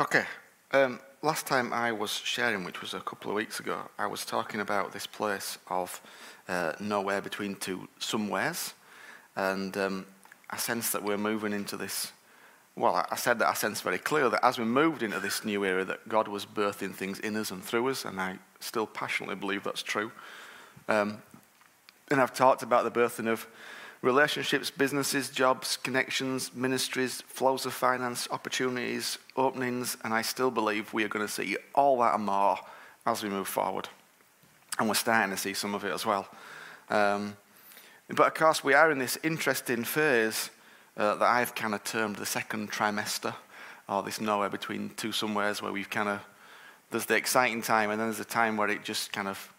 Okay. Last time I was sharing, which was a couple of weeks ago, I was talking about this place of nowhere between two somewheres, and I sense that we're moving into this. Well, I said that I sense very clearly that as we moved into this new era, that God was birthing things in us and through us, and I still passionately believe that's true. And I've talked about the birthing of relationships, businesses, jobs, connections, ministries, flows of finance, opportunities, openings, and I still believe we are going to see all that and more as we move forward. And we're starting to see some of it as well. But of course, we are in this interesting phase that I've kind of termed the second trimester, or this nowhere between two somewheres, where we've kind of, there's the exciting time, and then there's the time where it just kind of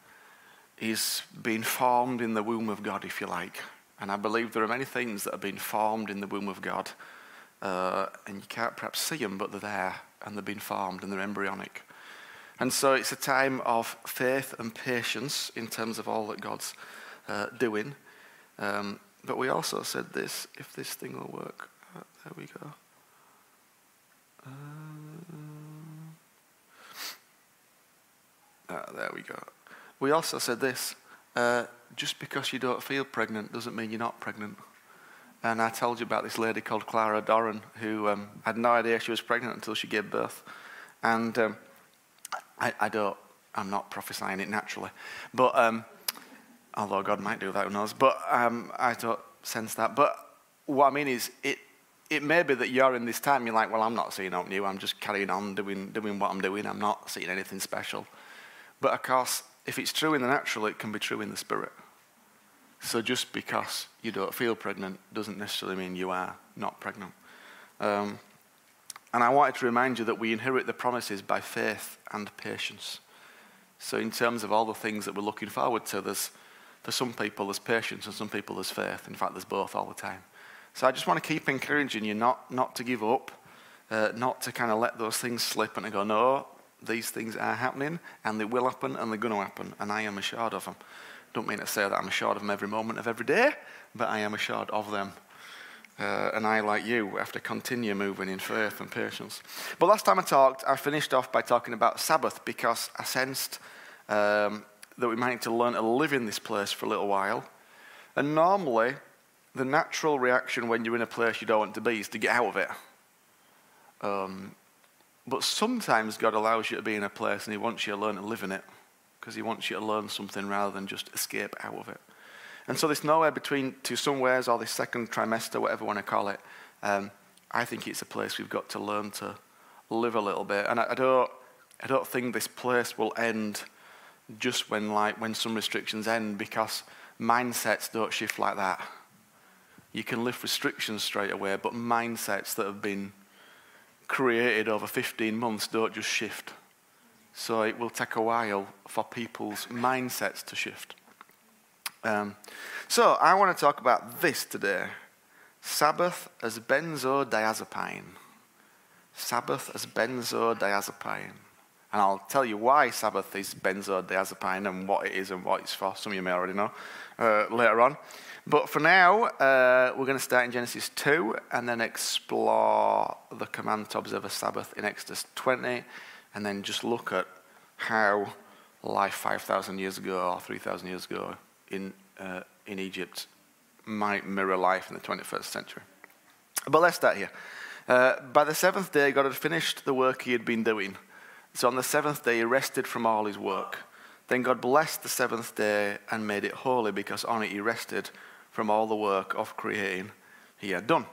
is being formed in the womb of God, if you like. And I believe there are many things that have been formed in the womb of God, and you can't perhaps see them, but they're there, and they've been formed, and they're embryonic. And so it's a time of faith and patience in terms of all that God's doing. But we also said this, if this thing will work. There we go. There we go. We also said this. Just because you don't feel pregnant doesn't mean you're not pregnant. And I told you about this lady called Clara Doran, who had no idea she was pregnant until she gave birth. And I'm not prophesying it naturally. But although God might do that, who knows. But I don't sense that. But what I mean is, it may be that you're in this time, you're like, well, I'm not seeing anything new. I'm just carrying on doing what I'm doing. I'm not seeing anything special. But of course, if it's true in the natural, it can be true in the spirit. So just because you don't feel pregnant doesn't necessarily mean you are not pregnant. And I wanted to remind you that we inherit the promises by faith and patience. So in terms of all the things that we're looking forward to, for some people there's patience and some people there's faith. In fact, there's both all the time. So I just want to keep encouraging you not to give up, not to kind of let those things slip and to go, no, these things are happening, and they will happen, and they're going to happen, and I am assured of them. Don't mean to say that I'm assured of them every moment of every day, but I am assured of them. And I, like you, have to continue moving in faith and patience. But last time I talked, I finished off by talking about Sabbath, because I sensed that we might need to learn to live in this place for a little while. And normally, the natural reaction when you're in a place you don't want to be is to get out of it. But sometimes God allows you to be in a place and he wants you to learn to live in it, because he wants you to learn something rather than just escape out of it. And so this nowhere between two somewheres, or this second trimester, whatever you want to call it, I think it's a place we've got to learn to live a little bit. And I don't think this place will end just when some restrictions end, because mindsets don't shift like that. You can lift restrictions straight away, but mindsets that have been created over 15 months don't just shift. So it will take a while for people's mindsets to shift. So I want to talk about this today. Sabbath as benzodiazepine. Sabbath as benzodiazepine. And I'll tell you why Sabbath is benzodiazepine and what it is and what it's for. Some of you may already know later on. But for now, we're going to start in Genesis 2 and then explore the command to observe a Sabbath in Exodus 20, and then just look at how life 5,000 years ago or 3,000 years ago in Egypt might mirror life in the 21st century. But let's start here. By the seventh day, God had finished the work he had been doing. So on the seventh day, he rested from all his work. Then God blessed the seventh day and made it holy, because on it he rested from all the work of creating he had done.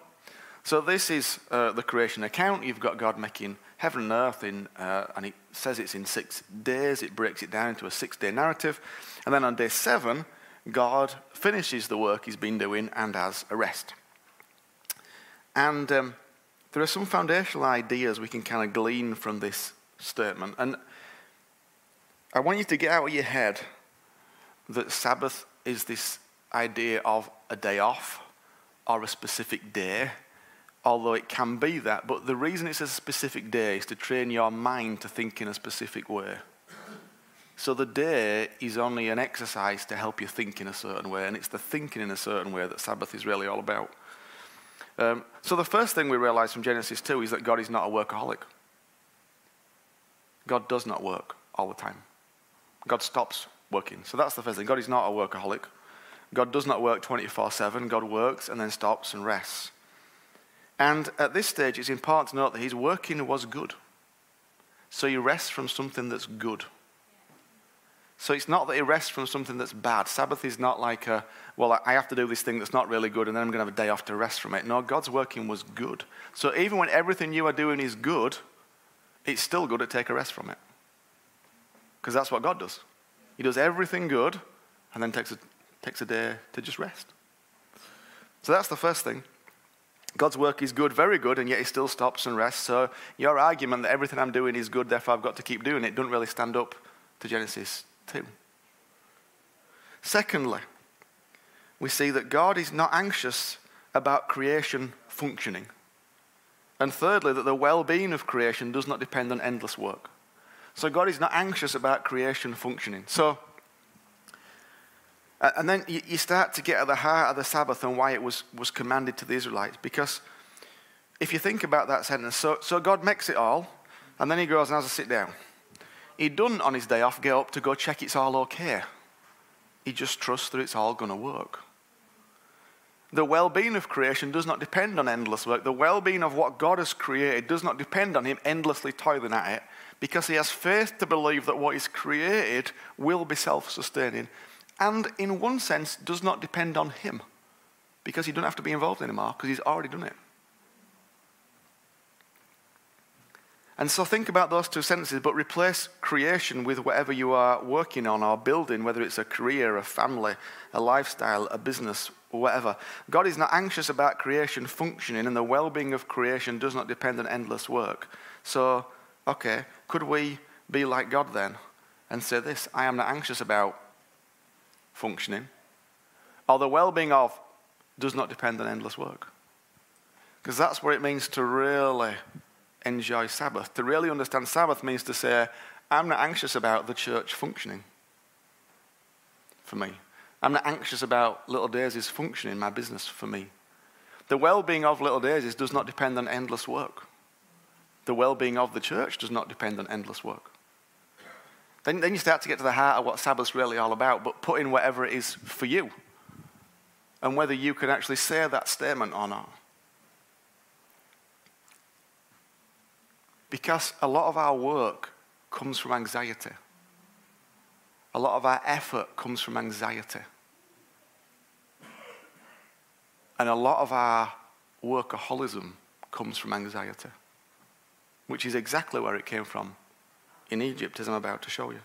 So this is the creation account. You've got God making heaven and earth, and it says it's in 6 days. It breaks it down into a 6-day narrative. And then on day 7, God finishes the work he's been doing and has a rest. And there are some foundational ideas we can kind of glean from this statement. And I want you to get out of your head that Sabbath is this idea of a day off or a specific day, although it can be that. But the reason it's a specific day is to train your mind to think in a specific way. So the day is only an exercise to help you think in a certain way, and it's the thinking in a certain way that Sabbath is really all about. So the first thing we realize from Genesis 2 is that God is not a workaholic. God does not work all the time. God stops working. So that's the first thing. God is not a workaholic. God does not work 24/7. God works and then stops and rests. And at this stage, it's important to note that his working was good. So he rests from something that's good. So it's not that he rests from something that's bad. Sabbath is not like, well, I have to do this thing that's not really good, and then I'm going to have a day off to rest from it. No, God's working was good. So even when everything you are doing is good, it's still good to take a rest from it. Because that's what God does. He does everything good, and then takes a day to just rest. So that's the first thing. God's work is good, very good, and yet he still stops and rests. So your argument that everything I'm doing is good, therefore I've got to keep doing it, doesn't really stand up to Genesis 2. Secondly, we see that God is not anxious about creation functioning. And thirdly, that the well-being of creation does not depend on endless work. So God is not anxious about creation functioning. So, and then you start to get at the heart of the Sabbath and why it was commanded to the Israelites. Because if you think about that sentence, so God makes it all, and then he goes and has a sit down. He doesn't, on his day off, get up to go check it's all okay. He just trusts that it's all going to work. The well-being of creation does not depend on endless work. The well-being of what God has created does not depend on him endlessly toiling at it, because he has faith to believe that what is created will be self-sustaining, and in one sense does not depend on him, because he doesn't have to be involved anymore, because he's already done it. And so think about those two sentences, but replace creation with whatever you are working on or building, whether it's a career, a family, a lifestyle, a business, or whatever. God is not anxious about creation functioning, and the well-being of creation does not depend on endless work. So, okay, could we be like God then and say this, I am not anxious about functioning, or the well-being of does not depend on endless work? Because that's what it means to really enjoy Sabbath. To really understand Sabbath means to say, I'm not anxious about the church functioning for me. I'm not anxious about Little Daisy's functioning, my business, for me. The well-being of Little Daisy's does not depend on endless work. The well-being of the church does not depend on endless work. Then you start to get to the heart of what Sabbath's really all about, but put in whatever it is for you and whether you can actually say that statement or not. Because a lot of our work comes from anxiety. A lot of our effort comes from anxiety. And a lot of our workaholism comes from anxiety, which is exactly where it came from in Egypt, as I'm about to show you.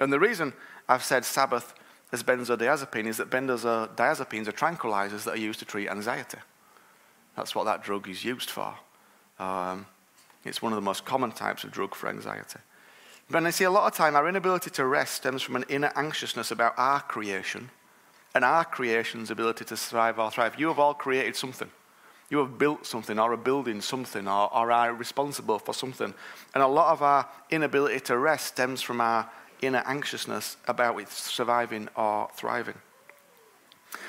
And the reason I've said Sabbath as benzodiazepine is that benzodiazepines are tranquilizers that are used to treat anxiety. That's what that drug is used for. It's one of the most common types of drug for anxiety. But I see a lot of time our inability to rest stems from an inner anxiousness about our creation and our creation's ability to survive or thrive. You have all created something. You have built something or are building something or are responsible for something. And a lot of our inability to rest stems from our inner anxiousness about it surviving or thriving.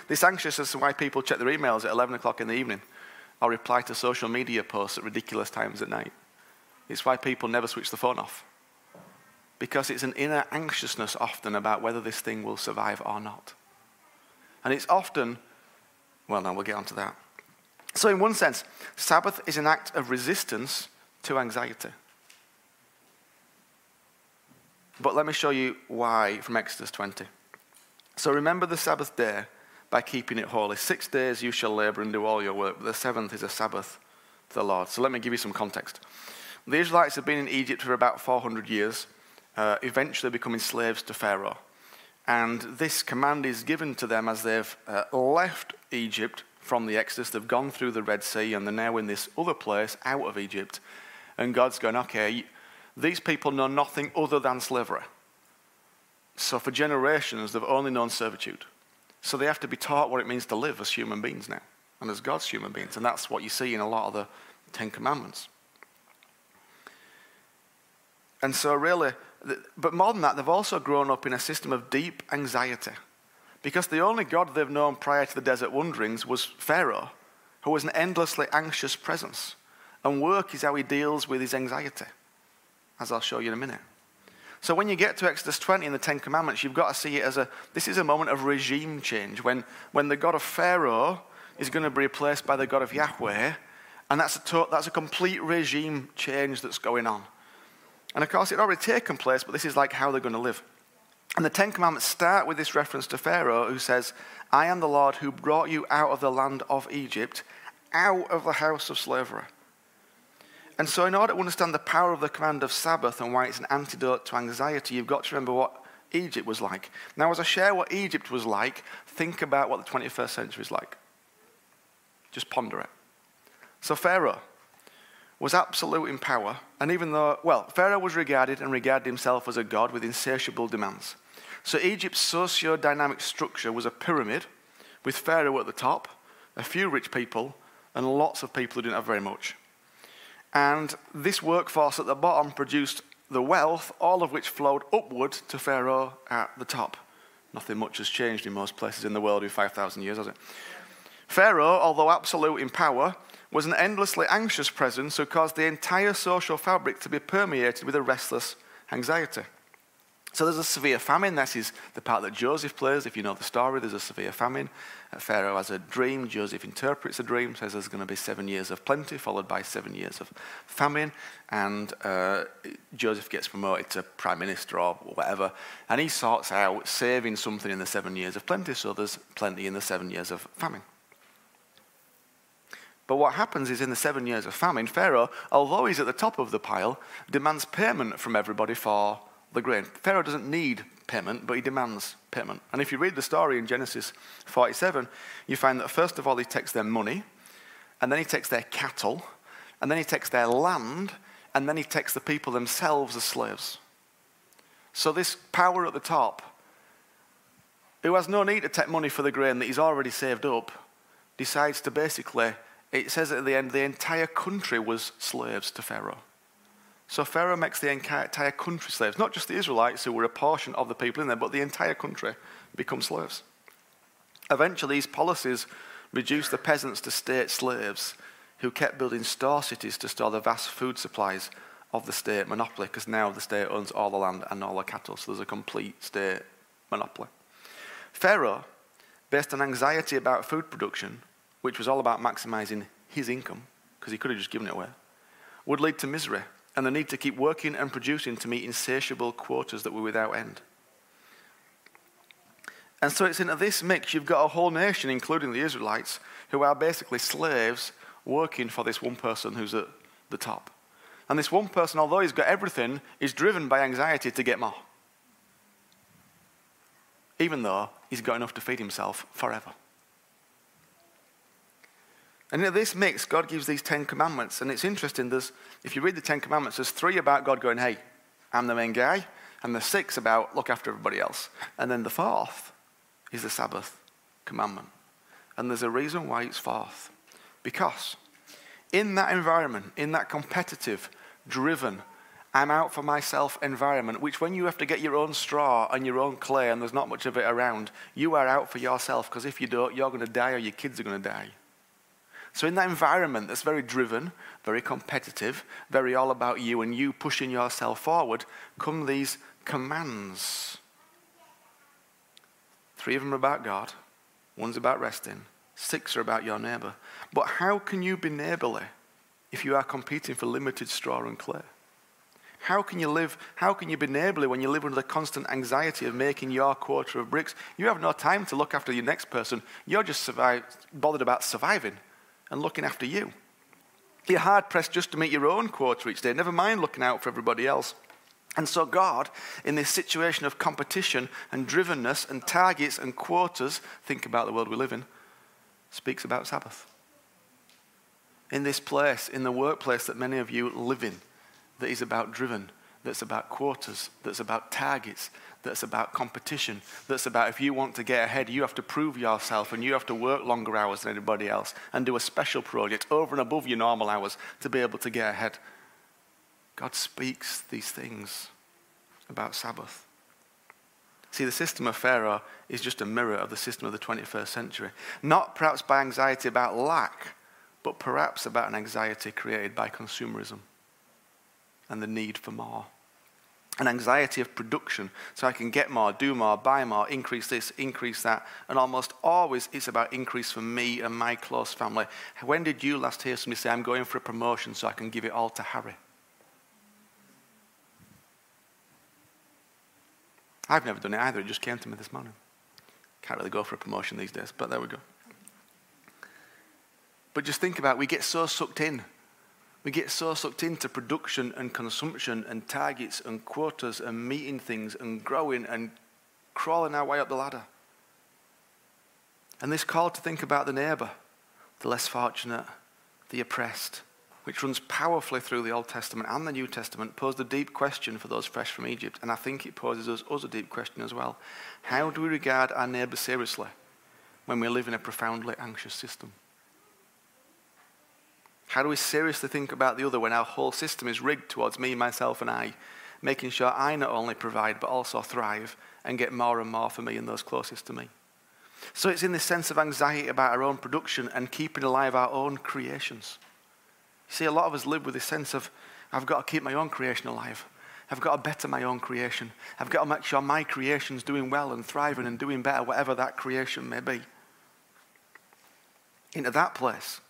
This anxiousness is why people check their emails at 11 o'clock in the evening or reply to social media posts at ridiculous times at night. It's why people never switch the phone off. Because it's an inner anxiousness often about whether this thing will survive or not. And it's often, well, no, we'll get onto that. So in one sense, Sabbath is an act of resistance to anxiety. But let me show you why from Exodus 20. So remember the Sabbath day by keeping it holy. 6 days you shall labor and do all your work, but the seventh is a Sabbath to the Lord. So let me give you some context. The Israelites have been in Egypt for about 400 years, eventually becoming slaves to Pharaoh. And this command is given to them as they've left Egypt from the Exodus. They've gone through the Red Sea, and they're now in this other place out of Egypt. And God's going, okay, these people know nothing other than slavery. So for generations, they've only known servitude. So they have to be taught what it means to live as human beings now, and as God's human beings. And that's what you see in a lot of the Ten Commandments. And so really, but more than that, they've also grown up in a system of deep anxiety, because the only God they've known prior to the desert wanderings was Pharaoh, who was an endlessly anxious presence. And work is how he deals with his anxiety. as I'll show you in a minute. So when you get to Exodus 20 and the Ten Commandments, you've got to see it as this is a moment of regime change, when the God of Pharaoh is going to be replaced by the God of Yahweh, and that's a complete regime change that's going on. And of course, it had already taken place, but this is like how they're going to live. And the Ten Commandments start with this reference to Pharaoh, who says, I am the Lord who brought you out of the land of Egypt, out of the house of slavery. And so in order to understand the power of the command of Sabbath and why it's an antidote to anxiety, you've got to remember what Egypt was like. Now, as I share what Egypt was like, think about what the 21st century is like. Just ponder it. So Pharaoh was absolute in power, and even though, well, Pharaoh was regarded himself as a god with insatiable demands. So Egypt's socio-dynamic structure was a pyramid with Pharaoh at the top, a few rich people, and lots of people who didn't have very much. And this workforce at the bottom produced the wealth, all of which flowed upward to Pharaoh at the top. Nothing much has changed in most places in the world in 5,000 years, has it? Pharaoh, although absolute in power, was an endlessly anxious presence who caused the entire social fabric to be permeated with a restless anxiety. So there's a severe famine. That is the part that Joseph plays. If you know the story, there's a severe famine. Pharaoh has a dream. Joseph interprets a dream, says there's going to be 7 years of plenty, followed by 7 years of famine. And Joseph gets promoted to prime minister or whatever. And he sorts out saving something in the 7 years of plenty, so there's plenty in the 7 years of famine. But what happens is in the 7 years of famine, Pharaoh, although he's at the top of the pile, demands payment from everybody for the grain. Pharaoh doesn't need payment, but he demands payment. And if you read the story in Genesis 47, you find that first of all he takes their money, and then he takes their cattle, and then he takes their land, and then he takes the people themselves as slaves. So this power at the top, who has no need to take money for the grain that he's already saved up, decides to basically, it says at the end, the entire country was slaves to Pharaoh. So Pharaoh makes the entire country slaves. Not just the Israelites, who were a portion of the people in there, but the entire country become slaves. Eventually, these policies reduced the peasants to state slaves who kept building store cities to store the vast food supplies of the state monopoly, because now the state owns all the land and all the cattle, so there's a complete state monopoly. Pharaoh, based on anxiety about food production, which was all about maximizing his income, because he could have just given it away, would lead to misery and the need to keep working and producing to meet insatiable quotas that were without end. And so it's into this mix, you've got a whole nation, including the Israelites, who are basically slaves working for this one person who's at the top. And this one person, although he's got everything, is driven by anxiety to get more, even though he's got enough to feed himself forever. And in this mix, God gives these 10 commandments. And it's interesting, if you read the 10 commandments, there's 3 about God going, hey, I'm the main guy. And there's 6 about look after everybody else. And then the 4th is the Sabbath commandment. And there's a reason why it's 4th. Because in that environment, in that competitive, driven, I'm out for myself environment, which when you have to get your own straw and your own clay and there's not much of it around, you are out for yourself, because if you don't, you're going to die or your kids are going to die. So in that environment that's very driven, very competitive, very all about you and you pushing yourself forward, come these commands. 3 of them are about God. 1's about resting. 6 are about your neighbor. But how can you be neighborly if you are competing for limited straw and clay? How can you be neighborly when you live under the constant anxiety of making your quota of bricks? You have no time to look after your next person. You're just bothered about surviving and looking after you. You're hard-pressed just to meet your own quota each day, never mind looking out for everybody else. And so God, in this situation of competition and drivenness and targets and quotas, think about the world we live in, speaks about Sabbath. In this place, in the workplace that many of you live in, that is about driven, that's about quotas, that's about targets, that's about competition, that's about if you want to get ahead, you have to prove yourself and you have to work longer hours than anybody else and do a special project over and above your normal hours to be able to get ahead. God speaks these things about Sabbath. See, the system of Pharaoh is just a mirror of the system of the 21st century, not perhaps by anxiety about lack, but perhaps about an anxiety created by consumerism. and the need for more. An anxiety of production, so I can get more, do more, buy more, increase this, increase that, and almost always it's about increase for me and my close family. When did you last hear somebody say, I'm going for a promotion so I can give it all to Harry? I've never done it either, it just came to me this morning. Can't really go for a promotion these days, but there we go. But just think about it, we get so sucked in. We get so sucked into production and consumption and targets and quotas and meeting things and growing and crawling our way up the ladder. And this call to think about the neighbor, the less fortunate, the oppressed, which runs powerfully through the Old Testament and the New Testament, posed a deep question for those fresh from Egypt. And I think it poses us a deep question as well. How do we regard our neighbor seriously when we live in a profoundly anxious system? How do we seriously think about the other when our whole system is rigged towards me, myself, and I, making sure I not only provide but also thrive and get more and more for me and those closest to me? So it's in this sense of anxiety about our own production and keeping alive our own creations. You see, a lot of us live with this sense of, I've got to keep my own creation alive. I've got to better my own creation. I've got to make sure my creation's doing well and thriving and doing better, whatever that creation may be. Into that place,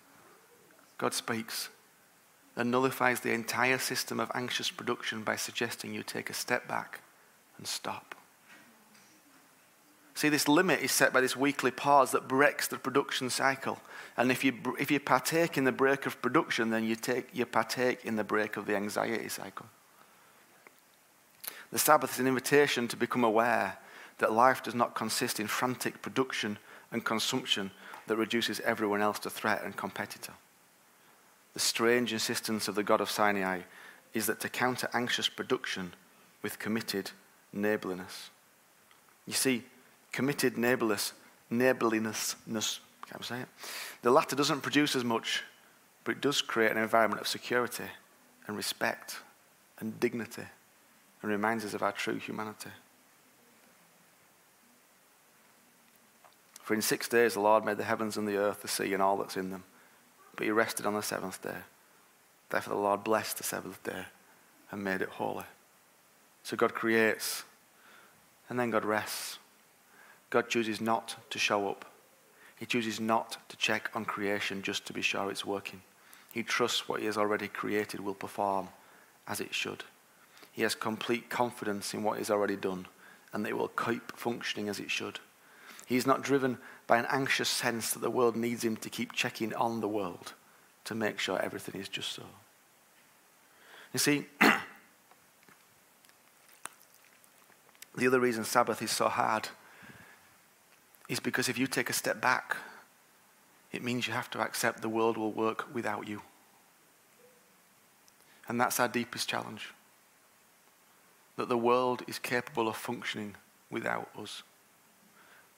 God speaks and nullifies the entire system of anxious production by suggesting you take a step back and stop. See, this limit is set by this weekly pause that breaks the production cycle. And if you partake in the break of production, then you partake in the break of the anxiety cycle. The Sabbath is an invitation to become aware that life does not consist in frantic production and consumption that reduces everyone else to threat and competitor. The strange insistence of the God of Sinai is that to counter anxious production with committed neighborliness. You see, committed neighborliness, can't say it. The latter doesn't produce as much, but it does create an environment of security and respect and dignity and reminds us of our true humanity. For in 6 days the Lord made the heavens and the earth, the sea and all that's in them. But he rested on the seventh day. Therefore the Lord blessed the seventh day and made it holy. So God creates, and then God rests. God chooses not to show up. He chooses not to check on creation just to be sure it's working. He trusts what he has already created will perform as it should. He has complete confidence in what he's already done, and that it will keep functioning as it should. He's not driven by an anxious sense that the world needs him to keep checking on the world to make sure everything is just so. You see, the other reason Sabbath is so hard is because if you take a step back, it means you have to accept the world will work without you. And that's our deepest challenge, that the world is capable of functioning without us.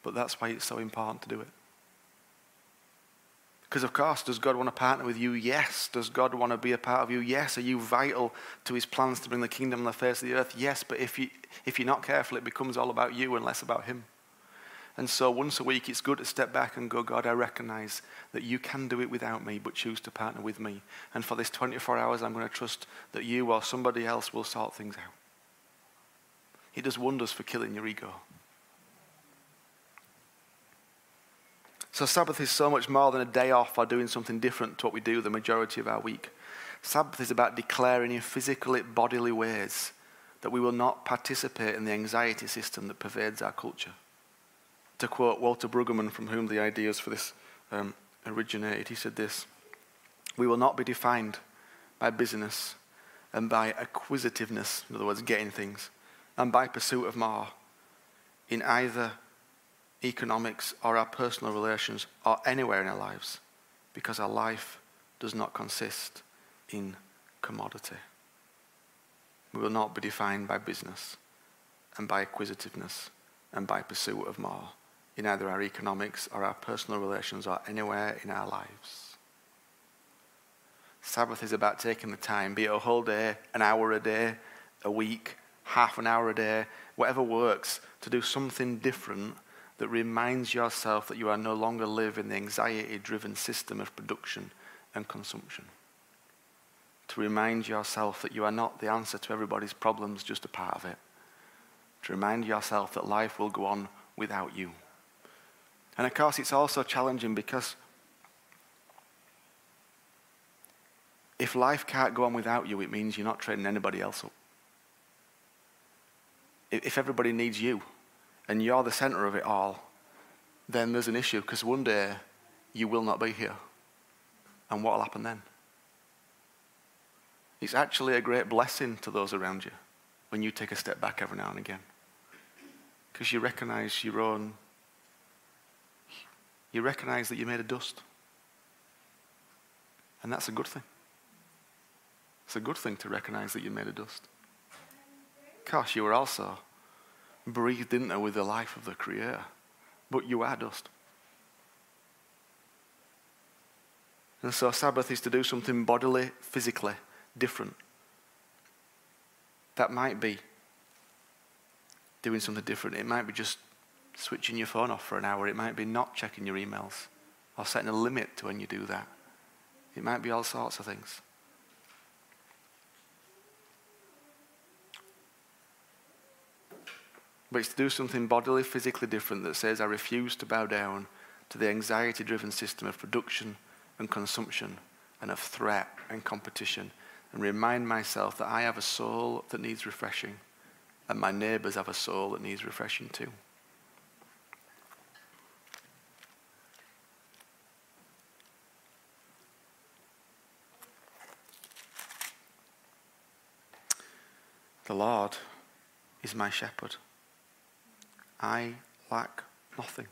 But that's why it's so important to do it. Because of course, does God want to partner with you? Yes. Does God want to be a part of you? Yes. Are you vital to his plans to bring the kingdom on the face of the earth? Yes. But if you're not careful, it becomes all about you and less about him. And so once a week, it's good to step back and go, God, I recognize that you can do it without me, but choose to partner with me. And for this 24 hours, I'm going to trust that you or somebody else will sort things out. It does wonders for killing your ego. So Sabbath is so much more than a day off or doing something different to what we do the majority of our week. Sabbath is about declaring in physical, bodily ways that we will not participate in the anxiety system that pervades our culture. To quote Walter Brueggemann, from whom the ideas for this originated, he said this: "We will not be defined by busyness and by acquisitiveness," in other words, getting things, "and by pursuit of more in either economics or our personal relations or anywhere in our lives, because our life does not consist in commodity." We will not be defined by business and by acquisitiveness and by pursuit of more in either our economics or our personal relations or anywhere in our lives. Sabbath is about taking the time, be it a whole day, an hour a day, a week, half an hour a day, whatever works, to do something different that reminds yourself that you are no longer living in the anxiety-driven system of production and consumption. to remind yourself that you are not the answer to everybody's problems, just a part of it. To remind yourself that life will go on without you. And of course, it's also challenging because if life can't go on without you, it means you're not training anybody else up. If everybody needs you and you're the center of it all, then there's an issue, because one day you will not be here. And what will happen then? It's actually a great blessing to those around you when you take a step back every now and again, because you recognize your own, you recognize that you're made of dust. And that's a good thing. It's a good thing to recognize that you're made of dust. Gosh, you were also breathed into with the life of the Creator, but you are dust. And so Sabbath is to do something bodily, physically different. That might be doing something different. It might be just switching your phone off for an hour. It might be not checking your emails or setting a limit to when you do that. It might be all sorts of things. But it's to do something bodily, physically different that says, I refuse to bow down to the anxiety-driven system of production and consumption and of threat and competition, and remind myself that I have a soul that needs refreshing and my neighbors have a soul that needs refreshing too. The Lord is my shepherd. I lack nothing.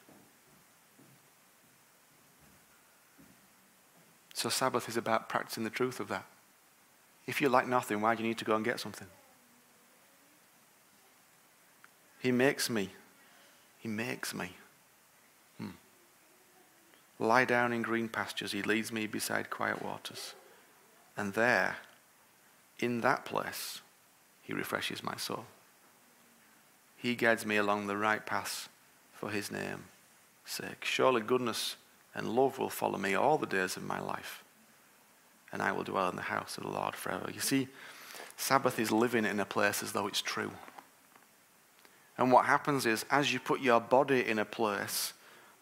So Sabbath is about practicing the truth of that. If you lack nothing, why do you need to go and get something? He makes me. He makes me. Lie down in green pastures. He leads me beside quiet waters. And there, in that place, He refreshes my soul. He guides me along the right path for His name's sake. Surely goodness and love will follow me all the days of my life, and I will dwell in the house of the Lord forever. You see, Sabbath is living in a place as though it's true. And what happens is, as you put your body in a place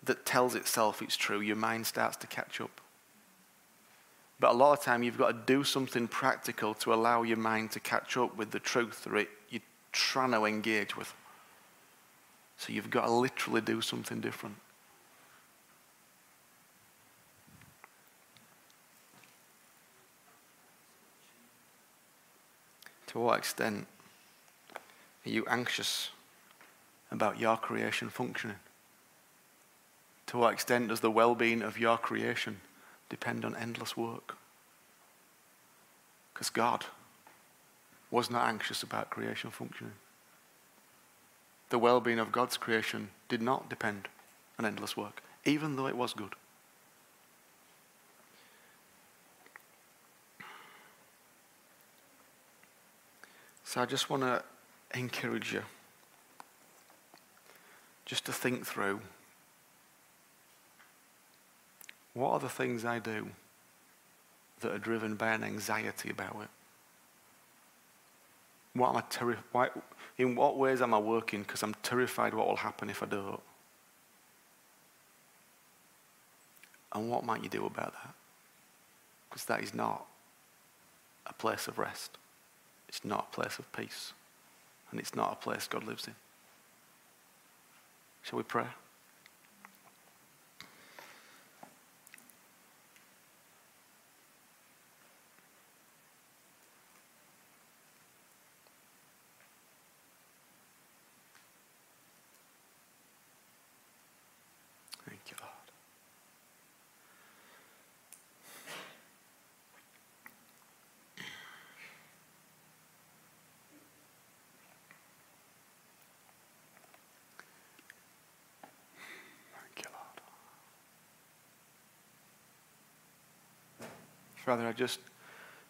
that tells itself it's true, your mind starts to catch up. But a lot of time, you've got to do something practical to allow your mind to catch up with the truth that you're trying to engage with. So you've got to literally do something different. To what extent are you anxious about your creation functioning? To what extent does the well-being of your creation depend on endless work? Because God was not anxious about creation functioning. The well-being of God's creation did not depend on endless work, even though it was good. So I just want to encourage you just to think through, what are the things I do that are driven by an anxiety about it? What am I in what ways am I working because I'm terrified what will happen if I don't? And what might you do about that? Because that is not a place of rest. It's not a place of peace. And it's not a place God lives in. Shall we pray? Thank you, Lord. Father,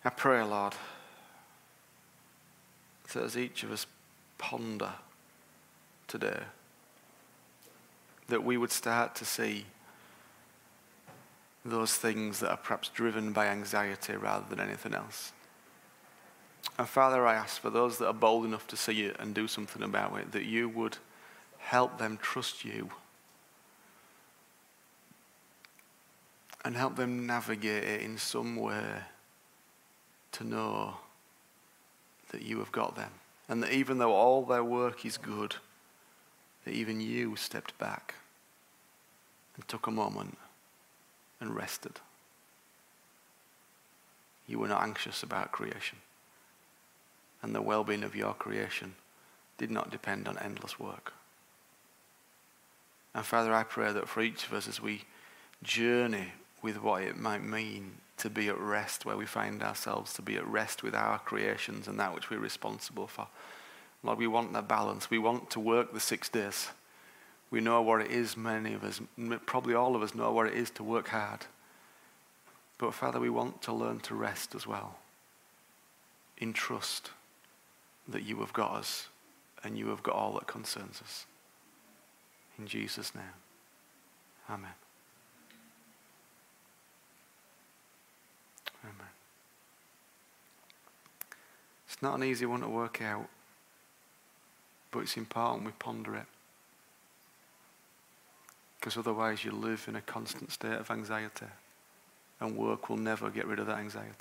I pray, Lord, that as each of us ponder today, that we would start to see those things that are perhaps driven by anxiety rather than anything else. And Father, I ask for those that are bold enough to see it and do something about it, that you would help them trust you and help them navigate it in some way to know that you have got them. And that even though all their work is good, that even you stepped back and took a moment and rested. You were not anxious about creation. And the well-being of your creation did not depend on endless work. And Father, I pray that for each of us, as we journey with what it might mean to be at rest, where we find ourselves, to be at rest with our creations and that which we're responsible for. Lord, we want that balance. We want to work the 6 days. We know what it is, many of us, probably all of us know what it is to work hard. But Father, we want to learn to rest as well, in trust that you have got us and you have got all that concerns us. In Jesus' name, amen. Amen. It's not an easy one to work out, but it's important we ponder it. Because otherwise you live in a constant state of anxiety, and work will never get rid of that anxiety.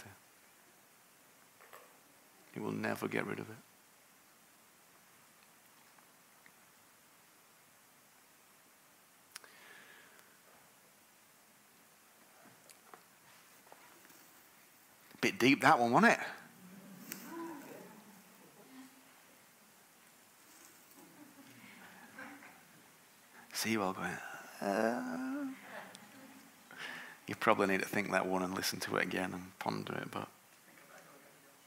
It will never get rid of it. Bit deep, that one, wasn't it? See you all going, You probably need to think that one and listen to it again and ponder it, but